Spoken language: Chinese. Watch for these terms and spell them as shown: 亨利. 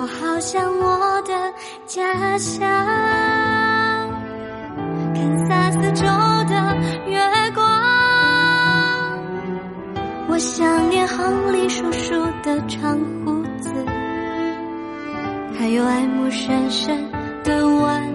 我好想我的家乡，看洒四周的月光，我想念亨利叔叔的长胡子，还有爱慕深深的吻。